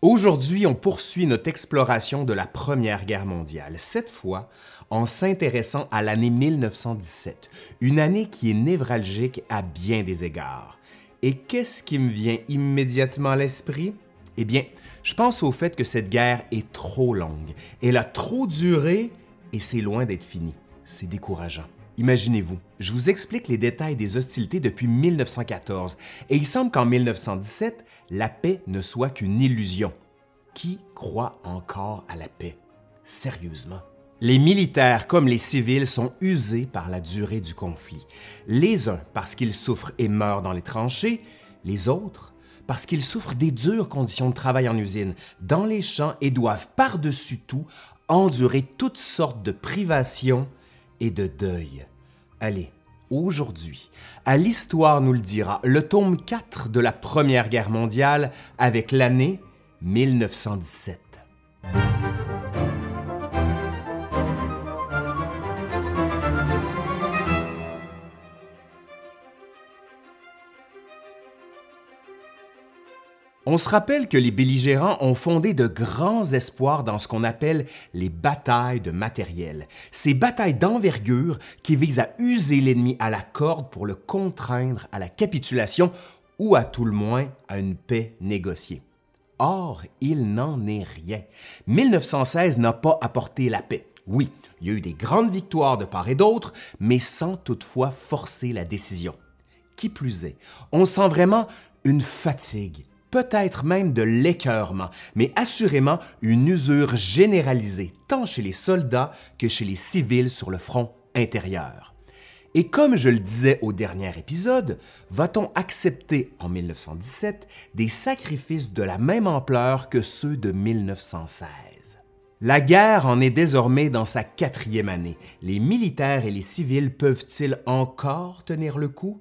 Aujourd'hui, on poursuit notre exploration de la Première Guerre mondiale, cette fois en s'intéressant à l'année 1917, une année qui est névralgique à bien des égards. Et qu'est-ce qui me vient immédiatement à l'esprit? Eh bien, je pense au fait que cette guerre est trop longue, elle a trop duré et c'est loin d'être fini. C'est décourageant. Imaginez-vous, je vous explique les détails des hostilités depuis 1914 et il semble qu'en 1917, la paix ne soit qu'une illusion. Qui croit encore à la paix? Sérieusement. Les militaires comme les civils sont usés par la durée du conflit. Les uns parce qu'ils souffrent et meurent dans les tranchées, les autres parce qu'ils souffrent des dures conditions de travail en usine, dans les champs et doivent par-dessus tout endurer toutes sortes de privations et de deuil. Allez, aujourd'hui, à l'Histoire nous le dira, le tome 4 de la Première Guerre mondiale avec l'année 1917. On se rappelle que les belligérants ont fondé de grands espoirs dans ce qu'on appelle les batailles de matériel, ces batailles d'envergure qui visent à user l'ennemi à la corde pour le contraindre à la capitulation ou à tout le moins à une paix négociée. Or, il n'en est rien. 1916 n'a pas apporté la paix. Oui, il y a eu des grandes victoires de part et d'autre, mais sans toutefois forcer la décision. Qui plus est, on sent vraiment une fatigue, peut-être même de l'écœurement, mais assurément une usure généralisée, tant chez les soldats que chez les civils sur le front intérieur. Et comme je le disais au dernier épisode, va-t-on accepter en 1917 des sacrifices de la même ampleur que ceux de 1916? La guerre en est désormais dans sa 4e année. Les militaires et les civils peuvent-ils encore tenir le coup?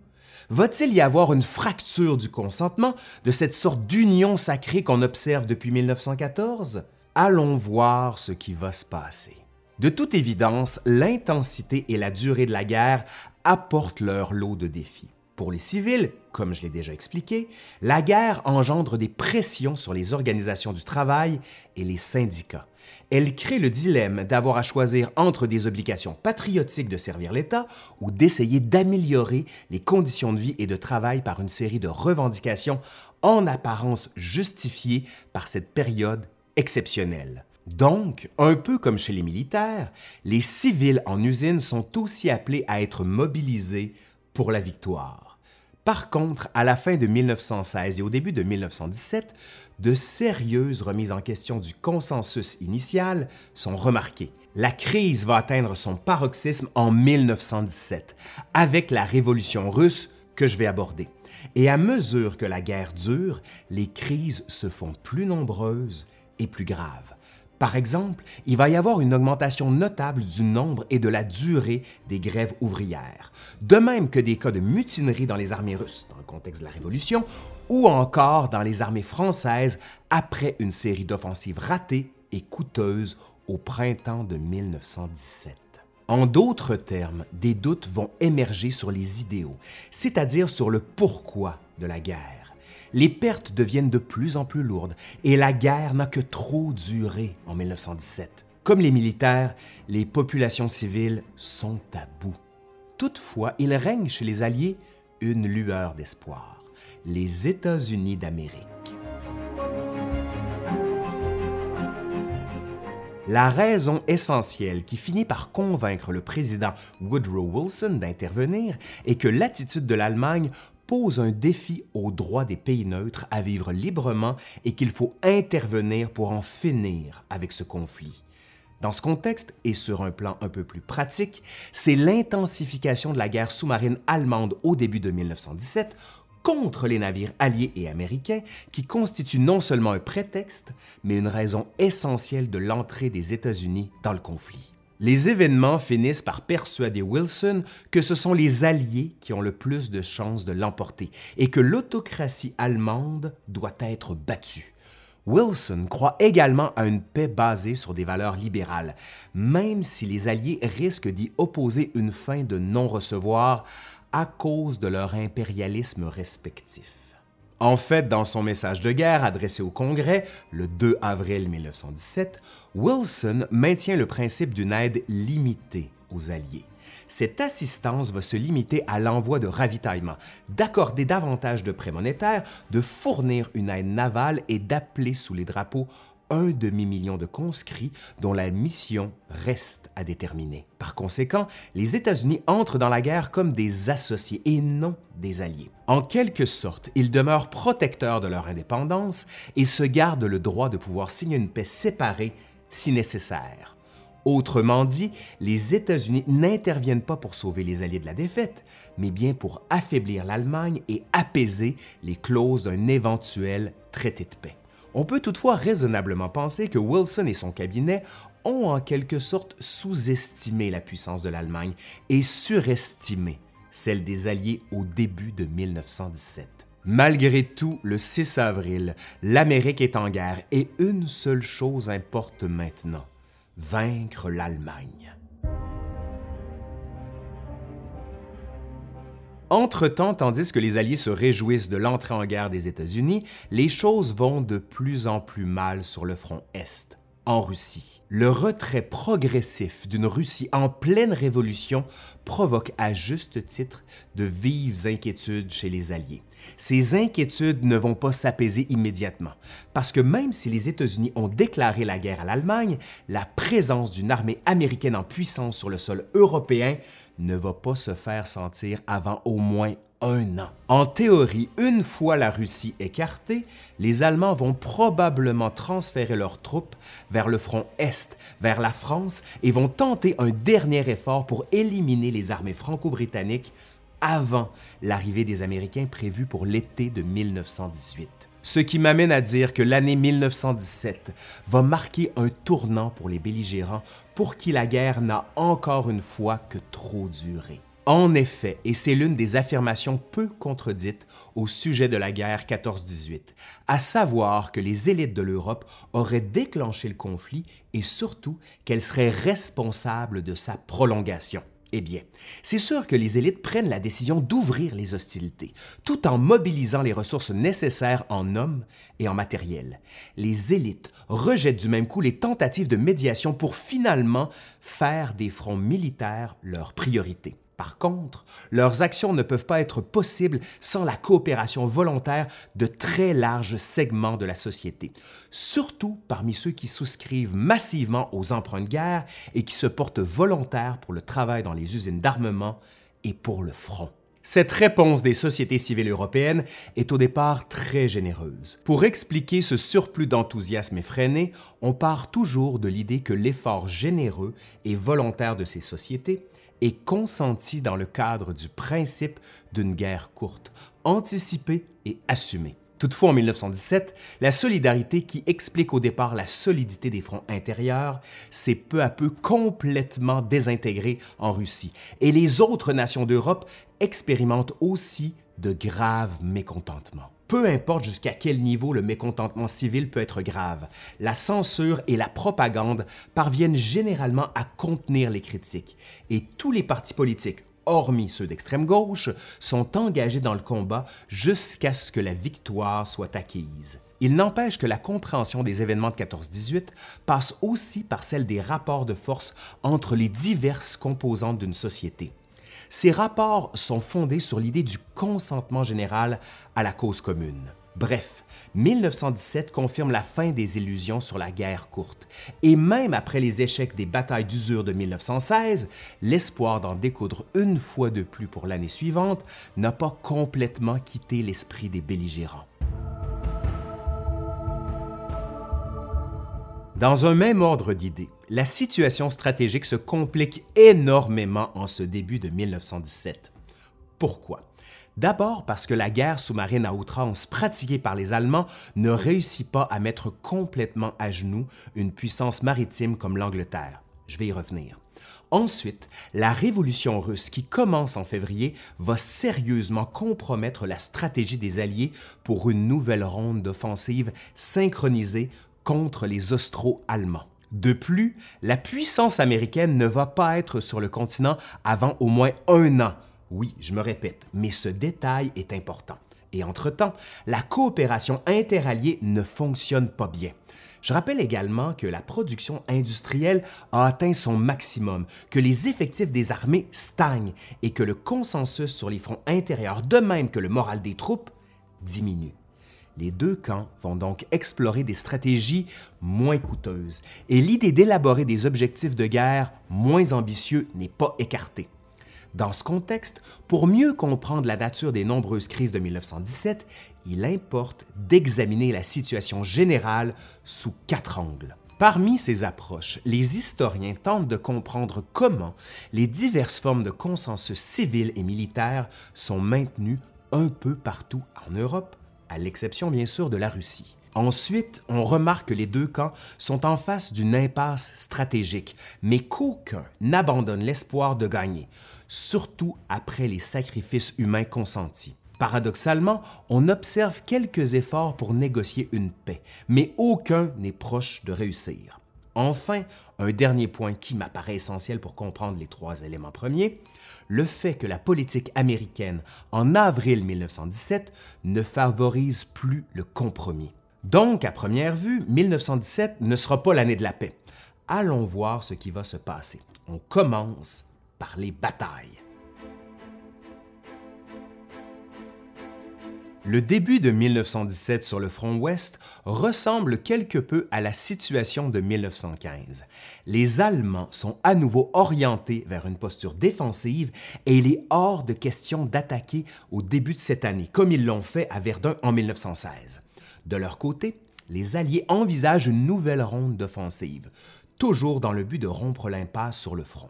Va-t-il y avoir une fracture du consentement, de cette sorte d'union sacrée qu'on observe depuis 1914? Allons voir ce qui va se passer. De toute évidence, l'intensité et la durée de la guerre apportent leur lot de défis. Pour les civils, comme je l'ai déjà expliqué, la guerre engendre des pressions sur les organisations du travail et les syndicats. Elle crée le dilemme d'avoir à choisir entre des obligations patriotiques de servir l'État ou d'essayer d'améliorer les conditions de vie et de travail par une série de revendications en apparence justifiées par cette période exceptionnelle. Donc, un peu comme chez les militaires, les civils en usine sont aussi appelés à être mobilisés pour la victoire. Par contre, à la fin de 1916 et au début de 1917, de sérieuses remises en question du consensus initial sont remarquées. La crise va atteindre son paroxysme en 1917, avec la révolution russe que je vais aborder. Et à mesure que la guerre dure, les crises se font plus nombreuses et plus graves. Par exemple, il va y avoir une augmentation notable du nombre et de la durée des grèves ouvrières, de même que des cas de mutinerie dans les armées russes, dans le contexte de la Révolution, ou encore dans les armées françaises après une série d'offensives ratées et coûteuses au printemps de 1917. En d'autres termes, des doutes vont émerger sur les idéaux, c'est-à-dire sur le pourquoi de la guerre. Les pertes deviennent de plus en plus lourdes et la guerre n'a que trop duré en 1917. Comme les militaires, les populations civiles sont à bout. Toutefois, il règne chez les Alliés une lueur d'espoir, les États-Unis d'Amérique. La raison essentielle qui finit par convaincre le président Woodrow Wilson d'intervenir est que l'attitude de l'Allemagne pose un défi au droit des pays neutres à vivre librement et qu'il faut intervenir pour en finir avec ce conflit. Dans ce contexte, et sur un plan un peu plus pratique, c'est l'intensification de la guerre sous-marine allemande au début de 1917 contre les navires alliés et américains qui constitue non seulement un prétexte, mais une raison essentielle de l'entrée des États-Unis dans le conflit. Les événements finissent par persuader Wilson que ce sont les Alliés qui ont le plus de chances de l'emporter et que l'autocratie allemande doit être battue. Wilson croit également à une paix basée sur des valeurs libérales, même si les Alliés risquent d'y opposer une fin de non-recevoir à cause de leur impérialisme respectif. En fait, dans son message de guerre adressé au Congrès le 2 avril 1917, Wilson maintient le principe d'une aide limitée aux Alliés. Cette assistance va se limiter à l'envoi de ravitaillement, d'accorder davantage de prêts monétaires, de fournir une aide navale et d'appeler sous les drapeaux un demi-million de conscrits dont la mission reste à déterminer. Par conséquent, les États-Unis entrent dans la guerre comme des associés et non des alliés. En quelque sorte, ils demeurent protecteurs de leur indépendance et se gardent le droit de pouvoir signer une paix séparée si nécessaire. Autrement dit, les États-Unis n'interviennent pas pour sauver les Alliés de la défaite, mais bien pour affaiblir l'Allemagne et apaiser les clauses d'un éventuel traité de paix. On peut toutefois raisonnablement penser que Wilson et son cabinet ont en quelque sorte sous-estimé la puissance de l'Allemagne et surestimé celle des Alliés au début de 1917. Malgré tout, le 6 avril, l'Amérique est en guerre et une seule chose importe maintenant. Vaincre l'Allemagne. Entre-temps, tandis que les Alliés se réjouissent de l'entrée en guerre des États-Unis, les choses vont de plus en plus mal sur le front Est, en Russie. Le retrait progressif d'une Russie en pleine révolution provoque à juste titre de vives inquiétudes chez les Alliés. Ces inquiétudes ne vont pas s'apaiser immédiatement, parce que même si les États-Unis ont déclaré la guerre à l'Allemagne, la présence d'une armée américaine en puissance sur le sol européen ne va pas se faire sentir avant au moins un an. En théorie, une fois la Russie écartée, les Allemands vont probablement transférer leurs troupes vers le front Est, vers la France, et vont tenter un dernier effort pour éliminer les armées franco-britanniques avant l'arrivée des Américains prévue pour l'été de 1918. Ce qui m'amène à dire que l'année 1917 va marquer un tournant pour les belligérants pour qui la guerre n'a encore une fois que trop duré. En effet, et c'est l'une des affirmations peu contredites au sujet de la guerre 14-18, à savoir que les élites de l'Europe auraient déclenché le conflit et surtout qu'elles seraient responsables de sa prolongation. Eh bien, c'est sûr que les élites prennent la décision d'ouvrir les hostilités, tout en mobilisant les ressources nécessaires en hommes et en matériel. Les élites rejettent du même coup les tentatives de médiation pour finalement faire des fronts militaires leur priorité. Par contre, leurs actions ne peuvent pas être possibles sans la coopération volontaire de très larges segments de la société, surtout parmi ceux qui souscrivent massivement aux emprunts de guerre et qui se portent volontaires pour le travail dans les usines d'armement et pour le front. Cette réponse des sociétés civiles européennes est au départ très généreuse. Pour expliquer ce surplus d'enthousiasme effréné, on part toujours de l'idée que l'effort généreux et volontaire de ces sociétés est consenti dans le cadre du principe d'une guerre courte, anticipée et assumée. Toutefois, en 1917, la solidarité qui explique au départ la solidité des fronts intérieurs s'est peu à peu complètement désintégrée en Russie, et les autres nations d'Europe expérimentent aussi de graves mécontentements. Peu importe jusqu'à quel niveau le mécontentement civil peut être grave, la censure et la propagande parviennent généralement à contenir les critiques, et tous les partis politiques, hormis ceux d'extrême gauche, sont engagés dans le combat jusqu'à ce que la victoire soit acquise. Il n'empêche que la compréhension des événements de 14-18 passe aussi par celle des rapports de force entre les diverses composantes d'une société. Ces rapports sont fondés sur l'idée du consentement général à la cause commune. Bref, 1917 confirme la fin des illusions sur la guerre courte, et même après les échecs des batailles d'usure de 1916, l'espoir d'en découdre une fois de plus pour l'année suivante n'a pas complètement quitté l'esprit des belligérants. Dans un même ordre d'idées, la situation stratégique se complique énormément en ce début de 1917. Pourquoi? D'abord parce que la guerre sous-marine à outrance pratiquée par les Allemands ne réussit pas à mettre complètement à genoux une puissance maritime comme l'Angleterre. Je vais y revenir. Ensuite, la révolution russe qui commence en février va sérieusement compromettre la stratégie des Alliés pour une nouvelle ronde d'offensive synchronisée contre les Austro-Allemands. De plus, la puissance américaine ne va pas être sur le continent avant au moins un an. Oui, je me répète, mais ce détail est important. Et entre-temps, la coopération interalliée ne fonctionne pas bien. Je rappelle également que la production industrielle a atteint son maximum, que les effectifs des armées stagnent et que le consensus sur les fronts intérieurs, de même que le moral des troupes, diminue. Les deux camps vont donc explorer des stratégies moins coûteuses et l'idée d'élaborer des objectifs de guerre moins ambitieux n'est pas écartée. Dans ce contexte, pour mieux comprendre la nature des nombreuses crises de 1917, il importe d'examiner la situation générale sous quatre angles. Parmi ces approches, les historiens tentent de comprendre comment les diverses formes de consensus civil et militaire sont maintenues un peu partout en Europe, à l'exception bien sûr de la Russie. Ensuite, on remarque que les deux camps sont en face d'une impasse stratégique, mais qu'aucun n'abandonne l'espoir de gagner, surtout après les sacrifices humains consentis. Paradoxalement, on observe quelques efforts pour négocier une paix, mais aucun n'est proche de réussir. Enfin, un dernier point qui m'apparaît essentiel pour comprendre les trois éléments premiers, le fait que la politique américaine, en avril 1917, ne favorise plus le compromis. Donc, à première vue, 1917 ne sera pas l'année de la paix. Allons voir ce qui va se passer. On commence par les batailles. Le début de 1917 sur le front ouest ressemble quelque peu à la situation de 1915. Les Allemands sont à nouveau orientés vers une posture défensive et il est hors de question d'attaquer au début de cette année, comme ils l'ont fait à Verdun en 1916. De leur côté, les Alliés envisagent une nouvelle ronde d'offensive, toujours dans le but de rompre l'impasse sur le front.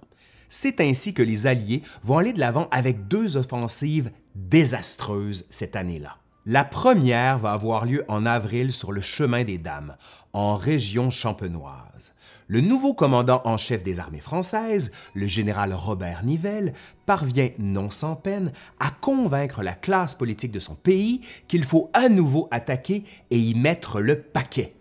C'est ainsi que les Alliés vont aller de l'avant avec deux offensives désastreuses cette année-là. La première va avoir lieu en avril sur le chemin des Dames, en région champenoise. Le nouveau commandant en chef des armées françaises, le général Robert Nivelle, parvient non sans peine à convaincre la classe politique de son pays qu'il faut à nouveau attaquer et y mettre le paquet.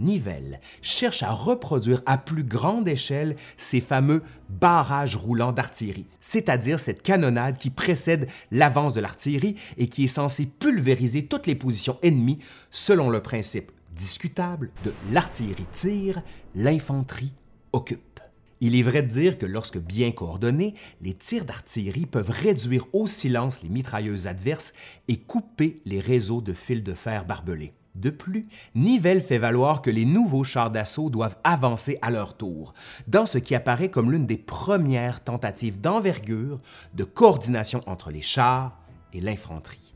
Nivelle cherche à reproduire à plus grande échelle ces fameux barrages roulants d'artillerie, c'est-à-dire cette canonnade qui précède l'avance de l'artillerie et qui est censée pulvériser toutes les positions ennemies selon le principe discutable de l'artillerie tire, l'infanterie occupe. Il est vrai de dire que lorsque bien coordonnés, les tirs d'artillerie peuvent réduire au silence les mitrailleuses adverses et couper les réseaux de fils de fer barbelés. De plus, Nivelle fait valoir que les nouveaux chars d'assaut doivent avancer à leur tour, dans ce qui apparaît comme l'une des premières tentatives d'envergure de coordination entre les chars et l'infanterie.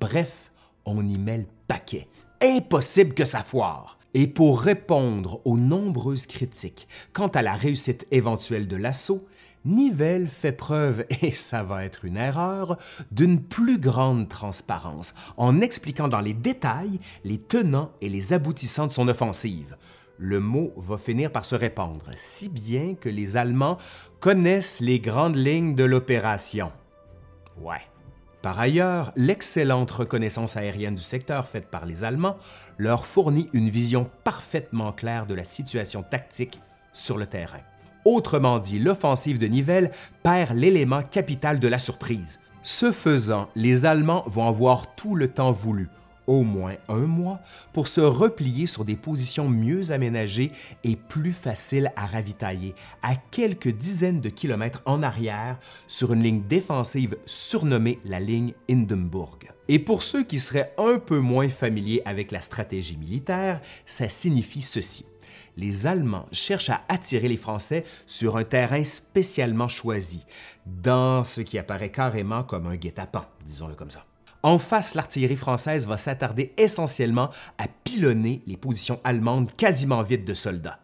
Bref, on y met le paquet. Impossible que ça foire! Et pour répondre aux nombreuses critiques quant à la réussite éventuelle de l'assaut, Nivelle fait preuve, et ça va être une erreur, d'une plus grande transparence en expliquant dans les détails les tenants et les aboutissants de son offensive. Le mot va finir par se répandre, si bien que les Allemands connaissent les grandes lignes de l'opération. Ouais. Par ailleurs, l'excellente reconnaissance aérienne du secteur faite par les Allemands leur fournit une vision parfaitement claire de la situation tactique sur le terrain. Autrement dit, l'offensive de Nivelle perd l'élément capital de la surprise. Ce faisant, les Allemands vont avoir tout le temps voulu, au moins un mois, pour se replier sur des positions mieux aménagées et plus faciles à ravitailler, à quelques dizaines de kilomètres en arrière, sur une ligne défensive surnommée la ligne Hindenburg. Et pour ceux qui seraient un peu moins familiers avec la stratégie militaire, ça signifie ceci. Les Allemands cherchent à attirer les Français sur un terrain spécialement choisi, dans ce qui apparaît carrément comme un guet-apens, disons-le comme ça. En face, l'artillerie française va s'attarder essentiellement à pilonner les positions allemandes quasiment vides de soldats.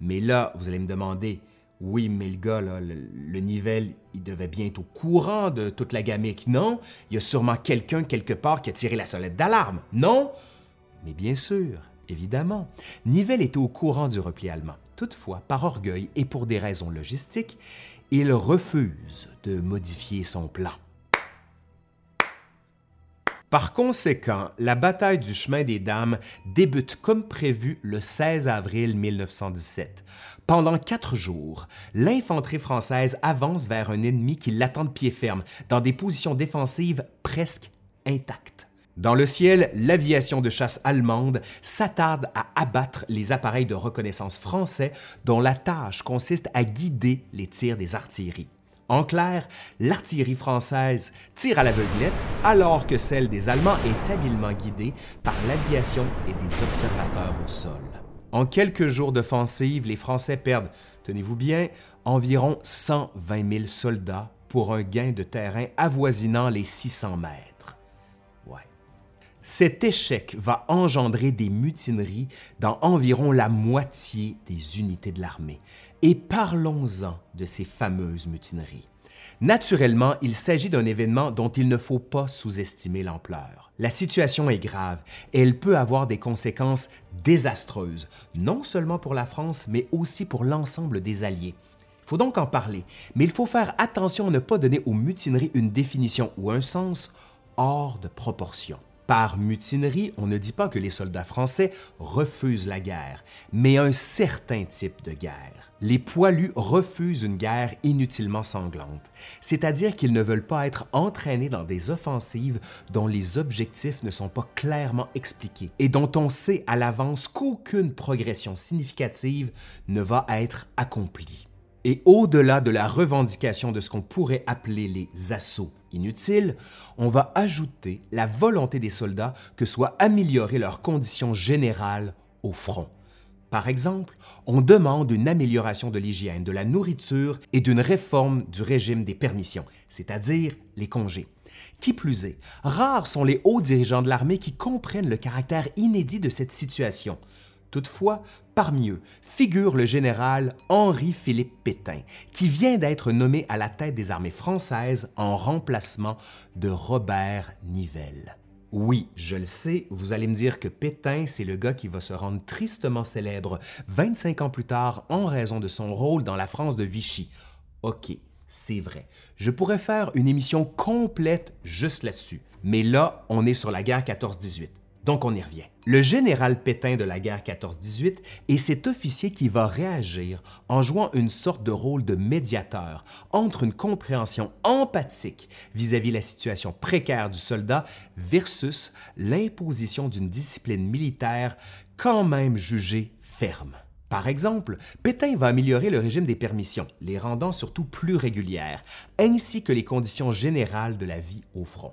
Mais là, vous allez me demander, oui, mais le gars, là, le Nivelle, il devait bien être au courant de toute la gamique, non? Il y a sûrement quelqu'un quelque part qui a tiré la sonnette d'alarme, non? Mais bien sûr. Évidemment, Nivelle était au courant du repli allemand. Toutefois, par orgueil et pour des raisons logistiques, il refuse de modifier son plan. Par conséquent, la bataille du Chemin des Dames débute comme prévu le 16 avril 1917. Pendant 4 jours, l'infanterie française avance vers un ennemi qui l'attend de pied ferme, dans des positions défensives presque intactes. Dans le ciel, l'aviation de chasse allemande s'attarde à abattre les appareils de reconnaissance français dont la tâche consiste à guider les tirs des artilleries. En clair, l'artillerie française tire à l'aveuglette alors que celle des Allemands est habilement guidée par l'aviation et des observateurs au sol. En quelques jours d'offensive, les Français perdent, tenez-vous bien, environ 120 000 soldats pour un gain de terrain avoisinant les 600 mètres. Ouais. Cet échec va engendrer des mutineries dans environ la moitié des unités de l'armée. Et parlons-en de ces fameuses mutineries. Naturellement, il s'agit d'un événement dont il ne faut pas sous-estimer l'ampleur. La situation est grave et elle peut avoir des conséquences désastreuses, non seulement pour la France, mais aussi pour l'ensemble des Alliés. Il faut donc en parler, mais il faut faire attention à ne pas donner aux mutineries une définition ou un sens hors de proportion. Par mutinerie, on ne dit pas que les soldats français refusent la guerre, mais un certain type de guerre. Les poilus refusent une guerre inutilement sanglante, c'est-à-dire qu'ils ne veulent pas être entraînés dans des offensives dont les objectifs ne sont pas clairement expliqués et dont on sait à l'avance qu'aucune progression significative ne va être accomplie. Et au-delà de la revendication de ce qu'on pourrait appeler les assauts inutiles, on va ajouter la volonté des soldats que soient améliorées leurs conditions générales au front. Par exemple, on demande une amélioration de l'hygiène, de la nourriture et d'une réforme du régime des permissions, c'est-à-dire les congés. Qui plus est, rares sont les hauts dirigeants de l'armée qui comprennent le caractère inédit de cette situation. Toutefois, parmi eux figure le général Henri-Philippe Pétain, qui vient d'être nommé à la tête des armées françaises en remplacement de Robert Nivelle. Oui, je le sais, vous allez me dire que Pétain, c'est le gars qui va se rendre tristement célèbre 25 ans plus tard en raison de son rôle dans la France de Vichy. OK, c'est vrai, je pourrais faire une émission complète juste là-dessus, mais là, on est sur la guerre 14-18. Donc on y revient. Le général Pétain de la guerre 14-18 est cet officier qui va réagir en jouant une sorte de rôle de médiateur entre une compréhension empathique vis-à-vis la situation précaire du soldat versus l'imposition d'une discipline militaire quand même jugée ferme. Par exemple, Pétain va améliorer le régime des permissions, les rendant surtout plus régulières, ainsi que les conditions générales de la vie au front.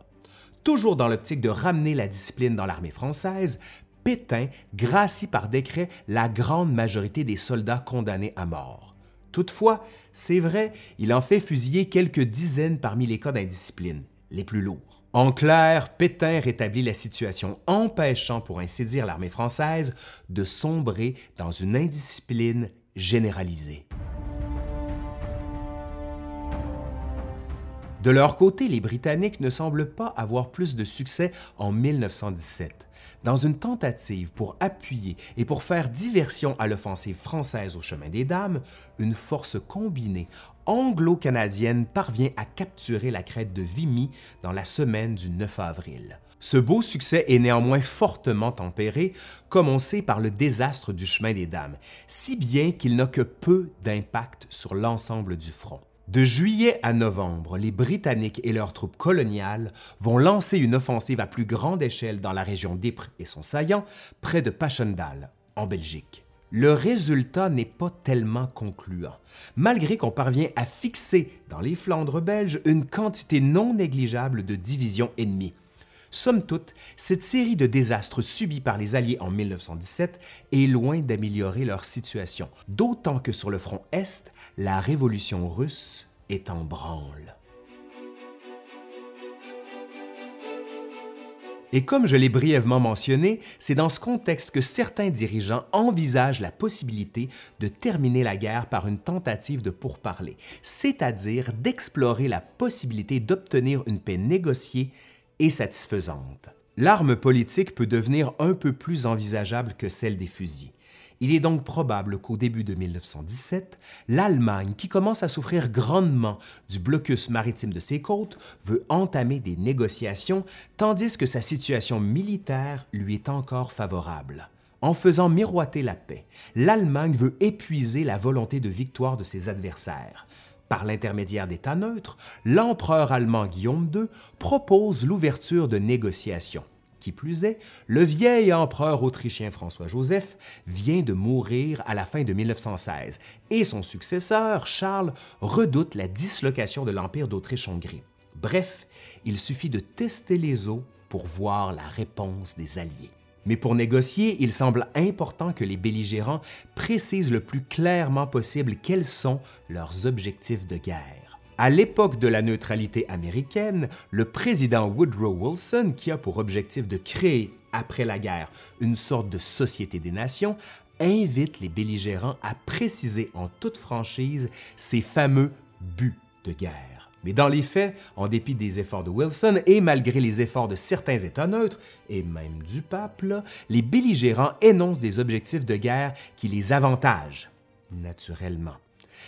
Toujours dans l'optique de ramener la discipline dans l'armée française, Pétain gracie par décret la grande majorité des soldats condamnés à mort. Toutefois, c'est vrai, il en fait fusiller quelques dizaines parmi les cas d'indiscipline, les plus lourds. En clair, Pétain rétablit la situation, empêchant pour ainsi dire l'armée française de sombrer dans une indiscipline généralisée. De leur côté, les Britanniques ne semblent pas avoir plus de succès en 1917. Dans une tentative pour appuyer et pour faire diversion à l'offensive française au chemin des Dames, une force combinée anglo-canadienne parvient à capturer la crête de Vimy dans la semaine du 9 avril. Ce beau succès est néanmoins fortement tempéré, comme on sait par le désastre du chemin des Dames, si bien qu'il n'a que peu d'impact sur l'ensemble du front. De juillet à novembre, les Britanniques et leurs troupes coloniales vont lancer une offensive à plus grande échelle dans la région d'Ypres et son saillant, près de Passchendaele, en Belgique. Le résultat n'est pas tellement concluant, malgré qu'on parvient à fixer dans les Flandres belges une quantité non négligeable de divisions ennemies. Somme toute, cette série de désastres subis par les Alliés en 1917 est loin d'améliorer leur situation, d'autant que sur le front Est, la révolution russe est en branle. Et comme je l'ai brièvement mentionné, c'est dans ce contexte que certains dirigeants envisagent la possibilité de terminer la guerre par une tentative de pourparlers, c'est-à-dire d'explorer la possibilité d'obtenir une paix négociée et satisfaisante. L'arme politique peut devenir un peu plus envisageable que celle des fusils. Il est donc probable qu'au début de 1917, l'Allemagne, qui commence à souffrir grandement du blocus maritime de ses côtes, veut entamer des négociations, tandis que sa situation militaire lui est encore favorable. En faisant miroiter la paix, l'Allemagne veut épuiser la volonté de victoire de ses adversaires. Par l'intermédiaire d'États neutres, l'empereur allemand Guillaume II propose l'ouverture de négociations. Qui plus est, le vieil empereur autrichien François-Joseph vient de mourir à la fin de 1916 et son successeur, Charles, redoute la dislocation de l'Empire d'Autriche-Hongrie. Bref, il suffit de tester les eaux pour voir la réponse des Alliés. Mais pour négocier, il semble important que les belligérants précisent le plus clairement possible quels sont leurs objectifs de guerre. À l'époque de la neutralité américaine, le président Woodrow Wilson, qui a pour objectif de créer, après la guerre, une sorte de société des nations, invite les belligérants à préciser en toute franchise ces fameux buts de guerre. Mais dans les faits, en dépit des efforts de Wilson et malgré les efforts de certains États neutres, et même du pape, là, les belligérants énoncent des objectifs de guerre qui les avantagent, naturellement.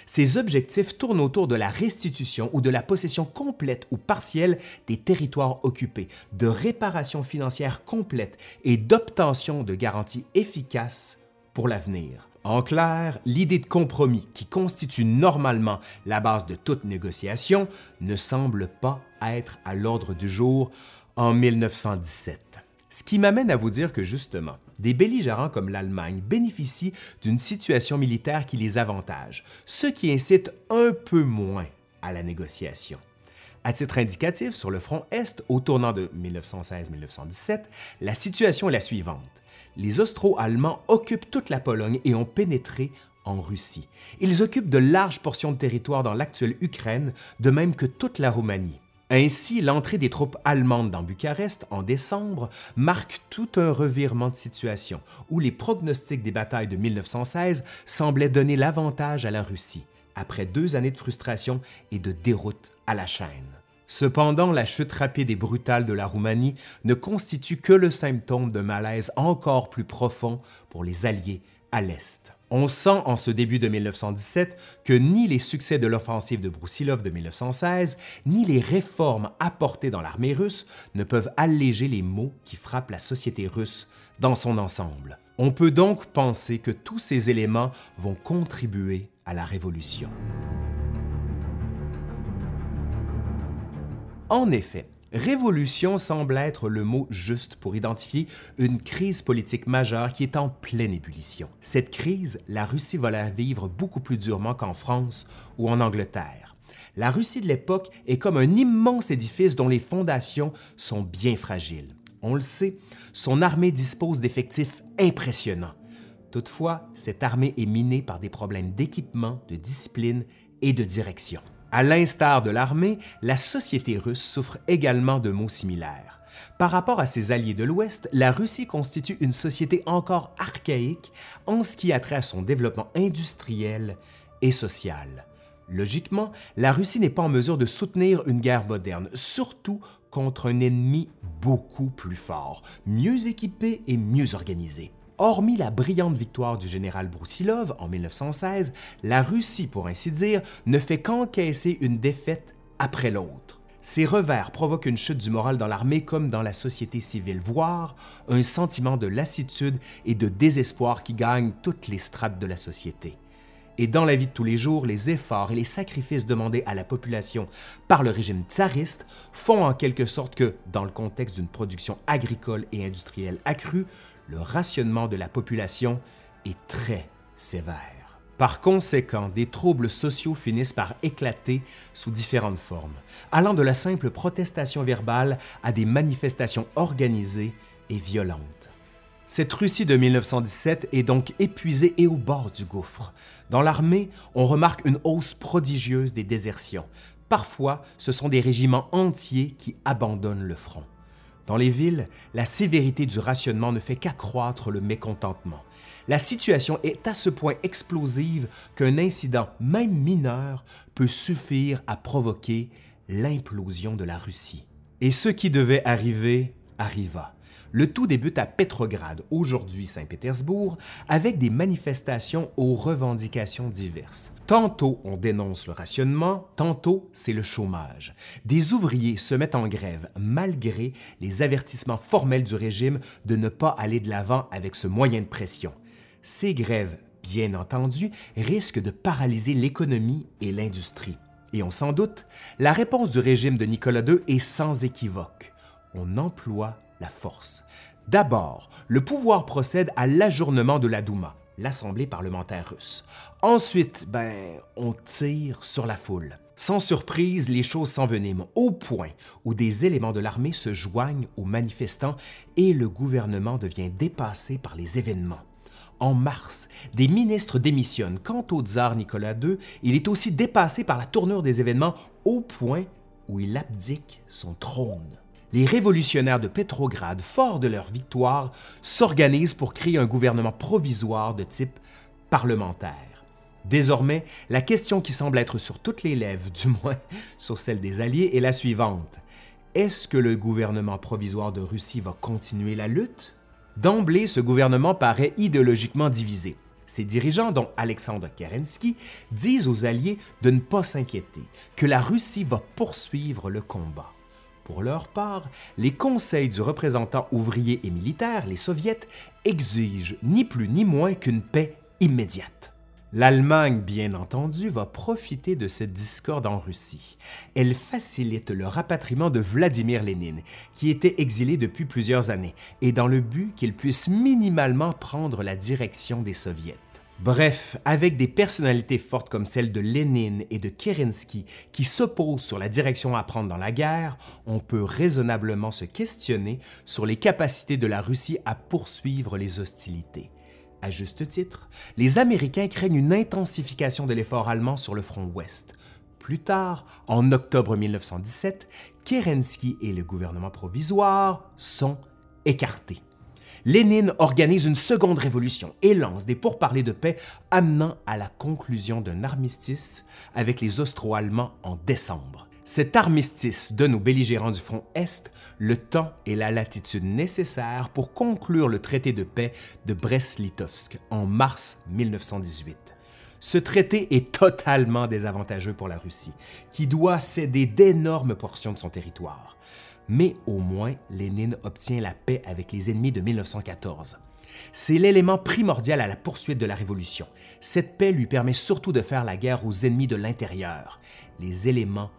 Ces objectifs tournent autour de la restitution ou de la possession complète ou partielle des territoires occupés, de réparation financière complète et d'obtention de garanties efficaces pour l'avenir. En clair, l'idée de compromis, qui constitue normalement la base de toute négociation, ne semble pas être à l'ordre du jour en 1917. Ce qui m'amène à vous dire que justement, des belligérants comme l'Allemagne bénéficient d'une situation militaire qui les avantage, ce qui incite un peu moins à la négociation. À titre indicatif, sur le front Est, au tournant de 1916-1917, la situation est la suivante. Les Austro-Allemands occupent toute la Pologne et ont pénétré en Russie. Ils occupent de larges portions de territoire dans l'actuelle Ukraine, de même que toute la Roumanie. Ainsi, l'entrée des troupes allemandes dans Bucarest en décembre marque tout un revirement de situation, où les pronostics des batailles de 1916 semblaient donner l'avantage à la Russie, après 2 années de frustration et de déroute à la chaîne. Cependant, la chute rapide et brutale de la Roumanie ne constitue que le symptôme d'un malaise encore plus profond pour les Alliés à l'Est. On sent en ce début de 1917 que ni les succès de l'offensive de Brusilov de 1916, ni les réformes apportées dans l'armée russe ne peuvent alléger les maux qui frappent la société russe dans son ensemble. On peut donc penser que tous ces éléments vont contribuer à la Révolution. En effet, révolution semble être le mot juste pour identifier une crise politique majeure qui est en pleine ébullition. Cette crise, la Russie va la vivre beaucoup plus durement qu'en France ou en Angleterre. La Russie de l'époque est comme un immense édifice dont les fondations sont bien fragiles. On le sait, son armée dispose d'effectifs impressionnants. Toutefois, cette armée est minée par des problèmes d'équipement, de discipline et de direction. À l'instar de l'armée, la société russe souffre également de maux similaires. Par rapport à ses alliés de l'Ouest, la Russie constitue une société encore archaïque en ce qui a trait à son développement industriel et social. Logiquement, la Russie n'est pas en mesure de soutenir une guerre moderne, surtout contre un ennemi beaucoup plus fort, mieux équipé et mieux organisé. Hormis la brillante victoire du général Brusilov en 1916, la Russie, pour ainsi dire, ne fait qu'encaisser une défaite après l'autre. Ces revers provoquent une chute du moral dans l'armée comme dans la société civile, voire un sentiment de lassitude et de désespoir qui gagne toutes les strates de la société. Et dans la vie de tous les jours, les efforts et les sacrifices demandés à la population par le régime tsariste font en quelque sorte que, dans le contexte d'une production agricole et industrielle accrue, le rationnement de la population est très sévère. Par conséquent, des troubles sociaux finissent par éclater sous différentes formes, allant de la simple protestation verbale à des manifestations organisées et violentes. Cette Russie de 1917 est donc épuisée et au bord du gouffre. Dans l'armée, on remarque une hausse prodigieuse des désertions. Parfois, ce sont des régiments entiers qui abandonnent le front. Dans les villes, la sévérité du rationnement ne fait qu'accroître le mécontentement. La situation est à ce point explosive qu'un incident, même mineur, peut suffire à provoquer l'implosion de la Russie. Et ce qui devait arriver, arriva. Le tout débute à Petrograd, aujourd'hui Saint-Pétersbourg, avec des manifestations aux revendications diverses. Tantôt on dénonce le rationnement, tantôt c'est le chômage. Des ouvriers se mettent en grève malgré les avertissements formels du régime de ne pas aller de l'avant avec ce moyen de pression. Ces grèves, bien entendu, risquent de paralyser l'économie et l'industrie. Et on s'en doute, la réponse du régime de Nicolas II est sans équivoque. On emploie la force. D'abord, le pouvoir procède à l'ajournement de la Douma, l'Assemblée parlementaire russe. Ensuite, on tire sur la foule. Sans surprise, les choses s'enveniment au point où des éléments de l'armée se joignent aux manifestants et le gouvernement devient dépassé par les événements. En mars, des ministres démissionnent. Quant au tsar Nicolas II, il est aussi dépassé par la tournure des événements au point où il abdique son trône. Les révolutionnaires de Pétrograd, forts de leur victoire, s'organisent pour créer un gouvernement provisoire de type parlementaire. Désormais, la question qui semble être sur toutes les lèvres, du moins sur celle des Alliés, est la suivante. Est-ce que le gouvernement provisoire de Russie va continuer la lutte? D'emblée, ce gouvernement paraît idéologiquement divisé. Ses dirigeants, dont Alexandre Kerensky, disent aux Alliés de ne pas s'inquiéter, que la Russie va poursuivre le combat. Pour leur part, les conseils du représentant ouvrier et militaire, les soviets, exigent ni plus ni moins qu'une paix immédiate. L'Allemagne, bien entendu, va profiter de cette discorde en Russie. Elle facilite le rapatriement de Vladimir Lénine, qui était exilé depuis plusieurs années, et dans le but qu'il puisse minimalement prendre la direction des soviets. Bref, avec des personnalités fortes comme celle de Lénine et de Kerensky qui s'opposent sur la direction à prendre dans la guerre, on peut raisonnablement se questionner sur les capacités de la Russie à poursuivre les hostilités. À juste titre, les Américains craignent une intensification de l'effort allemand sur le front ouest. Plus tard, en octobre 1917, Kerensky et le gouvernement provisoire sont écartés. Lénine organise une seconde révolution et lance des pourparlers de paix amenant à la conclusion d'un armistice avec les Austro-Allemands en décembre. Cet armistice donne aux belligérants du front Est le temps et la latitude nécessaires pour conclure le traité de paix de Brest-Litovsk en mars 1918. Ce traité est totalement désavantageux pour la Russie, qui doit céder d'énormes portions de son territoire. Mais au moins, Lénine obtient la paix avec les ennemis de 1914. C'est l'élément primordial à la poursuite de la Révolution. Cette paix lui permet surtout de faire la guerre aux ennemis de l'intérieur, les éléments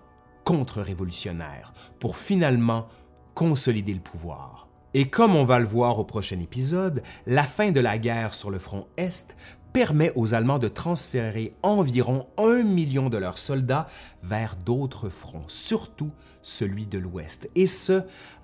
contre-révolutionnaire, pour finalement consolider le pouvoir. Et comme on va le voir au prochain épisode, la fin de la guerre sur le front Est permet aux Allemands de transférer environ 1 million de leurs soldats vers d'autres fronts, surtout celui de l'Ouest, et ce,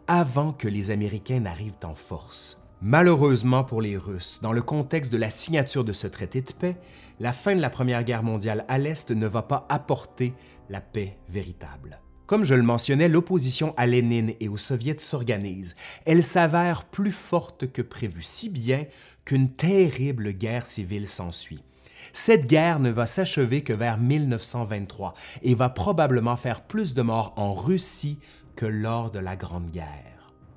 avant que les Américains n'arrivent en force. Malheureusement pour les Russes, dans le contexte de la signature de ce traité de paix, la fin de la Première Guerre mondiale à l'Est ne va pas apporter la paix véritable. Comme je le mentionnais, l'opposition à Lénine et aux soviets s'organise. Elle s'avère plus forte que prévu, si bien qu'une terrible guerre civile s'ensuit. Cette guerre ne va s'achever que vers 1923 et va probablement faire plus de morts en Russie que lors de la Grande Guerre.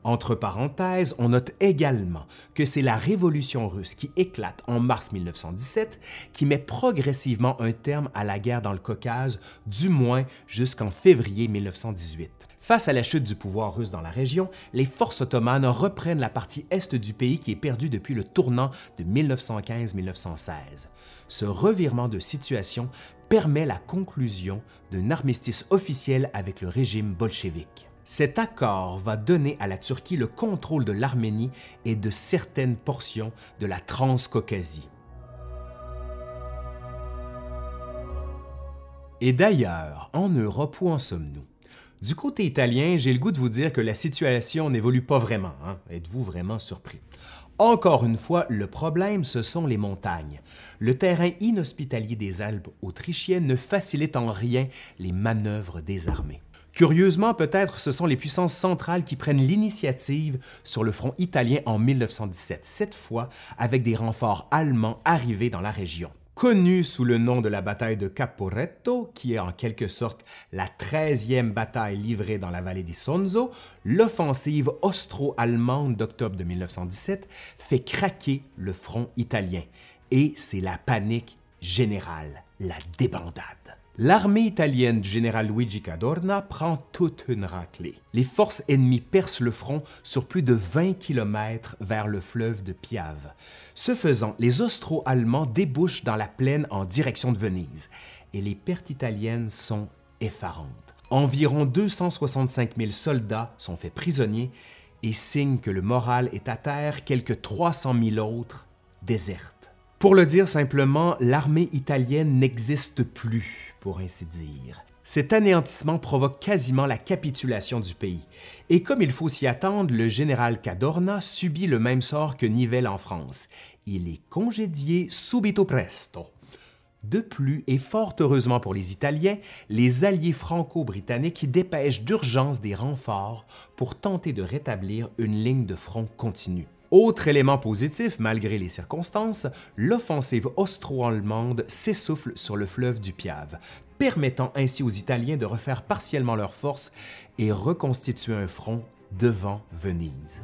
Entre parenthèses, on note également que c'est la Révolution russe qui éclate en mars 1917 qui met progressivement un terme à la guerre dans le Caucase, du moins jusqu'en février 1918. Face à la chute du pouvoir russe dans la région, les forces ottomanes reprennent la partie est du pays qui est perdue depuis le tournant de 1915-1916. Ce revirement de situation permet la conclusion d'un armistice officiel avec le régime bolchevique. Cet accord va donner à la Turquie le contrôle de l'Arménie et de certaines portions de la Transcaucasie. Et d'ailleurs, en Europe, où en sommes-nous? Du côté italien, j'ai le goût de vous dire que la situation n'évolue pas vraiment, hein? Êtes-vous vraiment surpris? Encore une fois, le problème, ce sont les montagnes. Le terrain inhospitalier des Alpes autrichiennes ne facilite en rien les manœuvres des armées. Curieusement, peut-être, ce sont les puissances centrales qui prennent l'initiative sur le front italien en 1917, cette fois avec des renforts allemands arrivés dans la région. Connue sous le nom de la bataille de Caporetto, qui est en quelque sorte la 13e bataille livrée dans la vallée des Sonzo, l'offensive austro-allemande d'octobre de 1917 fait craquer le front italien. Et c'est la panique générale, la débandade. L'armée italienne du général Luigi Cadorna prend toute une raclée. Les forces ennemies percent le front sur plus de 20 km vers le fleuve de Piave. Ce faisant, les Austro-Allemands débouchent dans la plaine en direction de Venise et les pertes italiennes sont effarantes. Environ 265 000 soldats sont faits prisonniers et signe que le moral est à terre, quelques 300 000 autres désertent. Pour le dire simplement, l'armée italienne n'existe plus, pour ainsi dire. Cet anéantissement provoque quasiment la capitulation du pays. Et comme il faut s'y attendre, le général Cadorna subit le même sort que Nivelle en France. Il est congédié subito presto. De plus, et fort heureusement pour les Italiens, les alliés franco-britanniques dépêchent d'urgence des renforts pour tenter de rétablir une ligne de front continue. Autre élément positif, malgré les circonstances, l'offensive austro-allemande s'essouffle sur le fleuve du Piave, permettant ainsi aux Italiens de refaire partiellement leurs forces et reconstituer un front devant Venise.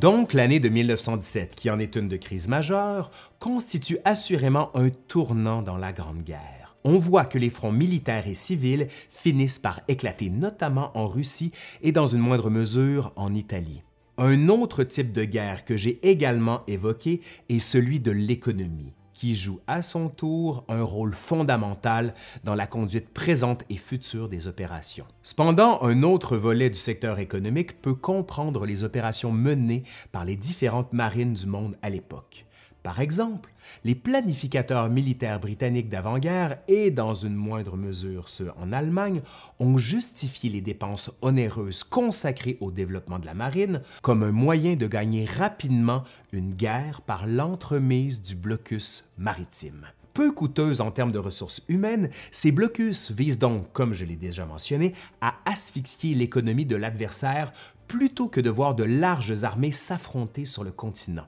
Donc, l'année de 1917, qui en est une de crise majeure, constitue assurément un tournant dans la Grande Guerre. On voit que les fronts militaires et civils finissent par éclater, notamment en Russie et dans une moindre mesure en Italie. Un autre type de guerre que j'ai également évoqué est celui de l'économie, qui joue à son tour un rôle fondamental dans la conduite présente et future des opérations. Cependant, un autre volet du secteur économique peut comprendre les opérations menées par les différentes marines du monde à l'époque. Par exemple, les planificateurs militaires britanniques d'avant-guerre et, dans une moindre mesure, ceux en Allemagne, ont justifié les dépenses onéreuses consacrées au développement de la marine comme un moyen de gagner rapidement une guerre par l'entremise du blocus maritime. Peu coûteuses en termes de ressources humaines, ces blocus visent donc, comme je l'ai déjà mentionné, à asphyxier l'économie de l'adversaire plutôt que de voir de larges armées s'affronter sur le continent.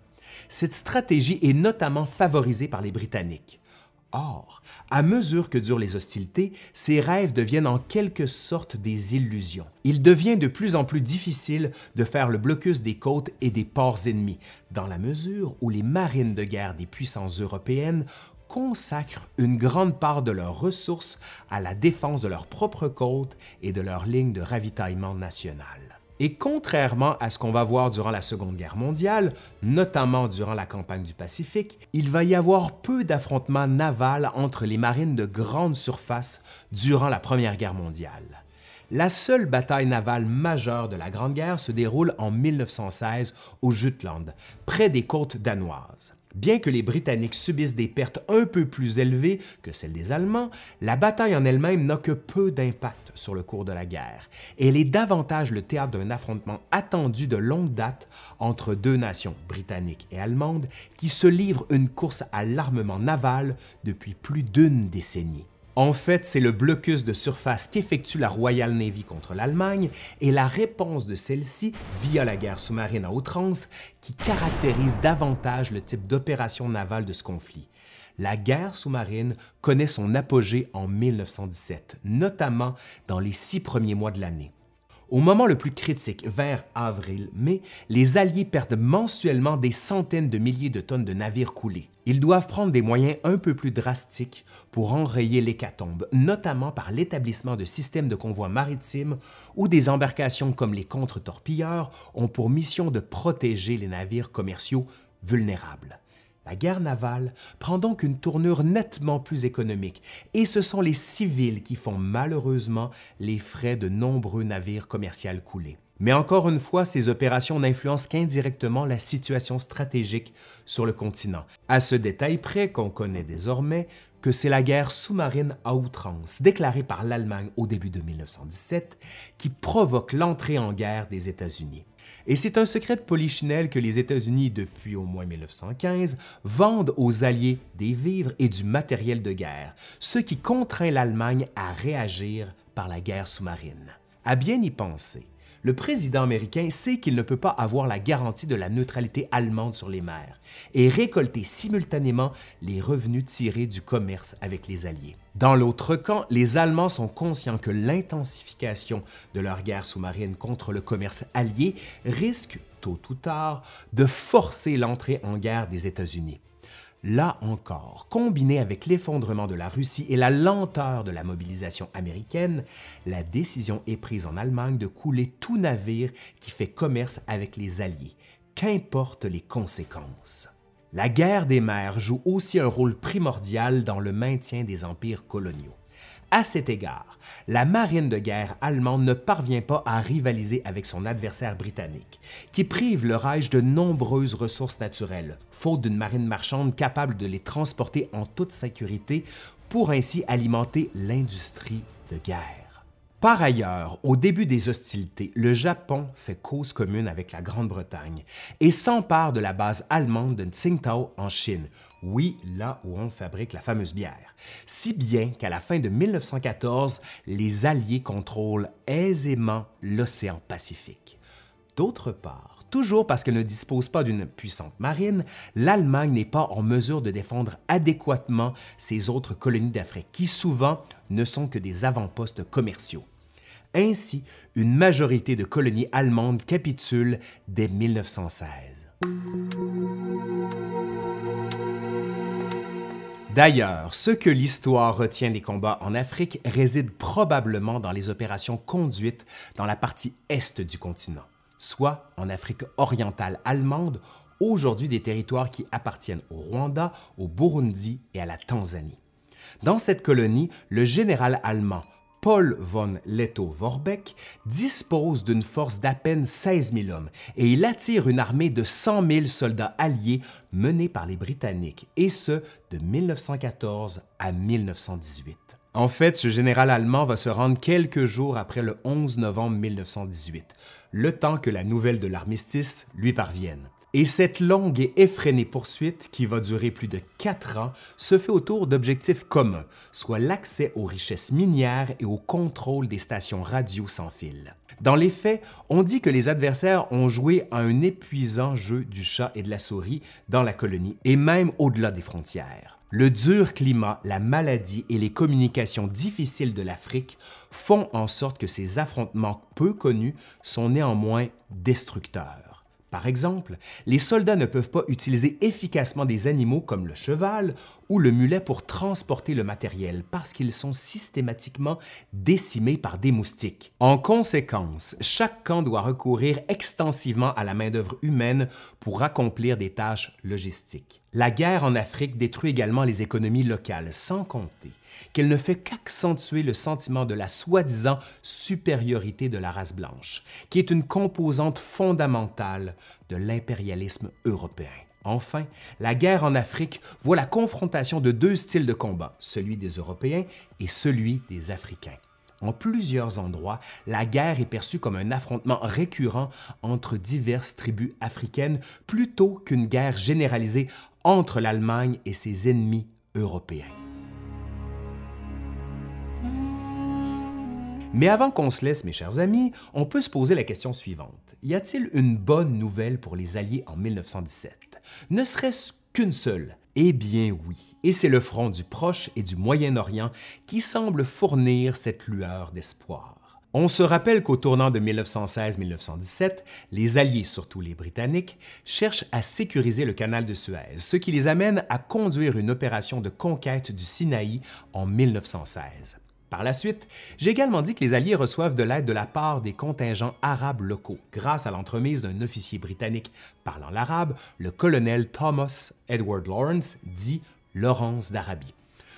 Cette stratégie est notamment favorisée par les Britanniques. Or, à mesure que durent les hostilités, ces rêves deviennent en quelque sorte des illusions. Il devient de plus en plus difficile de faire le blocus des côtes et des ports ennemis, dans la mesure où les marines de guerre des puissances européennes consacrent une grande part de leurs ressources à la défense de leurs propres côtes et de leurs lignes de ravitaillement nationales. Et contrairement à ce qu'on va voir durant la Seconde Guerre mondiale, notamment durant la campagne du Pacifique, il va y avoir peu d'affrontements navals entre les marines de grande surface durant la Première Guerre mondiale. La seule bataille navale majeure de la Grande Guerre se déroule en 1916 au Jutland, près des côtes danoises. Bien que les Britanniques subissent des pertes un peu plus élevées que celles des Allemands, la bataille en elle-même n'a que peu d'impact sur le cours de la guerre. Elle est davantage le théâtre d'un affrontement attendu de longue date entre deux nations, britanniques et allemandes, qui se livrent une course à l'armement naval depuis plus d'une décennie. En fait, c'est le blocus de surface qu'effectue la Royal Navy contre l'Allemagne et la réponse de celle-ci, via la guerre sous-marine à outrance, qui caractérise davantage le type d'opération navale de ce conflit. La guerre sous-marine connaît son apogée en 1917, notamment dans les 6 premiers mois de l'année. Au moment le plus critique, vers avril-mai, les Alliés perdent mensuellement des centaines de milliers de tonnes de navires coulés. Ils doivent prendre des moyens un peu plus drastiques pour enrayer l'hécatombe, notamment par l'établissement de systèmes de convois maritimes où des embarcations comme les contre-torpilleurs ont pour mission de protéger les navires commerciaux vulnérables. La guerre navale prend donc une tournure nettement plus économique, et ce sont les civils qui font malheureusement les frais de nombreux navires commerciaux coulés. Mais encore une fois, ces opérations n'influencent qu'indirectement la situation stratégique sur le continent, à ce détail près qu'on connaît désormais que c'est la guerre sous-marine à outrance, déclarée par l'Allemagne au début de 1917, qui provoque l'entrée en guerre des États-Unis. Et c'est un secret de polichinelle que les États-Unis, depuis au moins 1915, vendent aux Alliés des vivres et du matériel de guerre, ce qui contraint l'Allemagne à réagir par la guerre sous-marine. À bien y penser, le président américain sait qu'il ne peut pas avoir la garantie de la neutralité allemande sur les mers et récolter simultanément les revenus tirés du commerce avec les Alliés. Dans l'autre camp, les Allemands sont conscients que l'intensification de leur guerre sous-marine contre le commerce allié risque, tôt ou tard, de forcer l'entrée en guerre des États-Unis. Là encore, combiné avec l'effondrement de la Russie et la lenteur de la mobilisation américaine, la décision est prise en Allemagne de couler tout navire qui fait commerce avec les Alliés, qu'importent les conséquences. La guerre des mers joue aussi un rôle primordial dans le maintien des empires coloniaux. À cet égard, la marine de guerre allemande ne parvient pas à rivaliser avec son adversaire britannique, qui prive le Reich de nombreuses ressources naturelles, faute d'une marine marchande capable de les transporter en toute sécurité pour ainsi alimenter l'industrie de guerre. Par ailleurs, au début des hostilités, le Japon fait cause commune avec la Grande-Bretagne et s'empare de la base allemande de Tsingtao en Chine, oui, là où on fabrique la fameuse bière, si bien qu'à la fin de 1914, les Alliés contrôlent aisément l'océan Pacifique. D'autre part, toujours parce qu'elle ne dispose pas d'une puissante marine, l'Allemagne n'est pas en mesure de défendre adéquatement ses autres colonies d'Afrique, qui souvent ne sont que des avant-postes commerciaux. Ainsi, une majorité de colonies allemandes capitulent dès 1916. D'ailleurs, ce que l'histoire retient des combats en Afrique réside probablement dans les opérations conduites dans la partie est du continent, soit en Afrique orientale allemande, aujourd'hui des territoires qui appartiennent au Rwanda, au Burundi et à la Tanzanie. Dans cette colonie, le général allemand Paul von Lettow-Vorbeck dispose d'une force d'à peine 16 000 hommes et il attire une armée de 100 000 soldats alliés menés par les Britanniques, et ce, de 1914 à 1918. En fait, ce général allemand va se rendre quelques jours après le 11 novembre 1918, le temps que la nouvelle de l'armistice lui parvienne. Et cette longue et effrénée poursuite, qui va durer plus de 4 ans, se fait autour d'objectifs communs, soit l'accès aux richesses minières et au contrôle des stations radio sans fil. Dans les faits, on dit que les adversaires ont joué à un épuisant jeu du chat et de la souris dans la colonie, et même au-delà des frontières. Le dur climat, la maladie et les communications difficiles de l'Afrique font en sorte que ces affrontements peu connus sont néanmoins destructeurs. Par exemple, les soldats ne peuvent pas utiliser efficacement des animaux comme le cheval ou le mulet pour transporter le matériel parce qu'ils sont systématiquement décimés par des moustiques. En conséquence, chaque camp doit recourir extensivement à la main-d'œuvre humaine pour accomplir des tâches logistiques. La guerre en Afrique détruit également les économies locales, sans compter qu'elle ne fait qu'accentuer le sentiment de la soi-disant supériorité de la race blanche, qui est une composante fondamentale de l'impérialisme européen. Enfin, la guerre en Afrique voit la confrontation de deux styles de combat, celui des Européens et celui des Africains. En plusieurs endroits, la guerre est perçue comme un affrontement récurrent entre diverses tribus africaines plutôt qu'une guerre généralisée entre l'Allemagne et ses ennemis européens. Mais avant qu'on se laisse, mes chers amis, on peut se poser la question suivante. Y a-t-il une bonne nouvelle pour les Alliés en 1917? Ne serait-ce qu'une seule? Eh bien oui, et c'est le front du Proche et du Moyen-Orient qui semble fournir cette lueur d'espoir. On se rappelle qu'au tournant de 1916-1917, les Alliés, surtout les Britanniques, cherchent à sécuriser le canal de Suez, ce qui les amène à conduire une opération de conquête du Sinaï en 1916. Par la suite, j'ai également dit que les Alliés reçoivent de l'aide de la part des contingents arabes locaux, grâce à l'entremise d'un officier britannique parlant l'arabe, le colonel Thomas Edward Lawrence, dit Lawrence d'Arabie.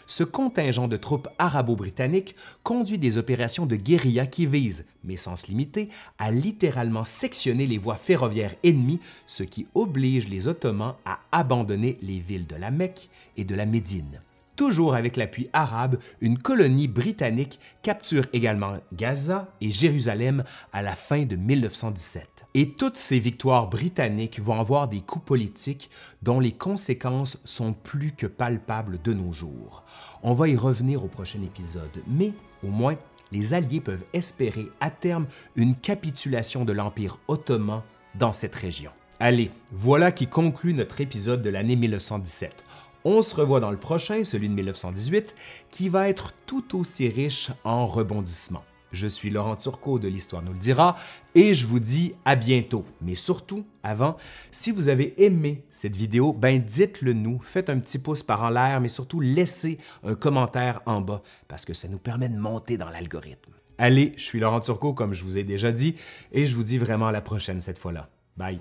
Ce contingent de troupes arabo-britanniques conduit des opérations de guérilla qui visent, mais sans se limiter, à littéralement sectionner les voies ferroviaires ennemies, ce qui oblige les Ottomans à abandonner les villes de la Mecque et de la Médine. Toujours avec l'appui arabe, une colonie britannique capture également Gaza et Jérusalem à la fin de 1917. Et toutes ces victoires britanniques vont avoir des coups politiques dont les conséquences sont plus que palpables de nos jours. On va y revenir au prochain épisode, mais au moins, les Alliés peuvent espérer à terme une capitulation de l'Empire ottoman dans cette région. Allez, voilà qui conclut notre épisode de l'année 1917. On se revoit dans le prochain, celui de 1918, qui va être tout aussi riche en rebondissements. Je suis Laurent Turcot de L'Histoire nous le dira et je vous dis à bientôt. Mais surtout, avant, si vous avez aimé cette vidéo, ben dites-le nous, faites un petit pouce par en l'air, mais surtout laissez un commentaire en bas parce que ça nous permet de monter dans l'algorithme. Allez, je suis Laurent Turcot comme je vous ai déjà dit et je vous dis vraiment à la prochaine cette fois-là. Bye!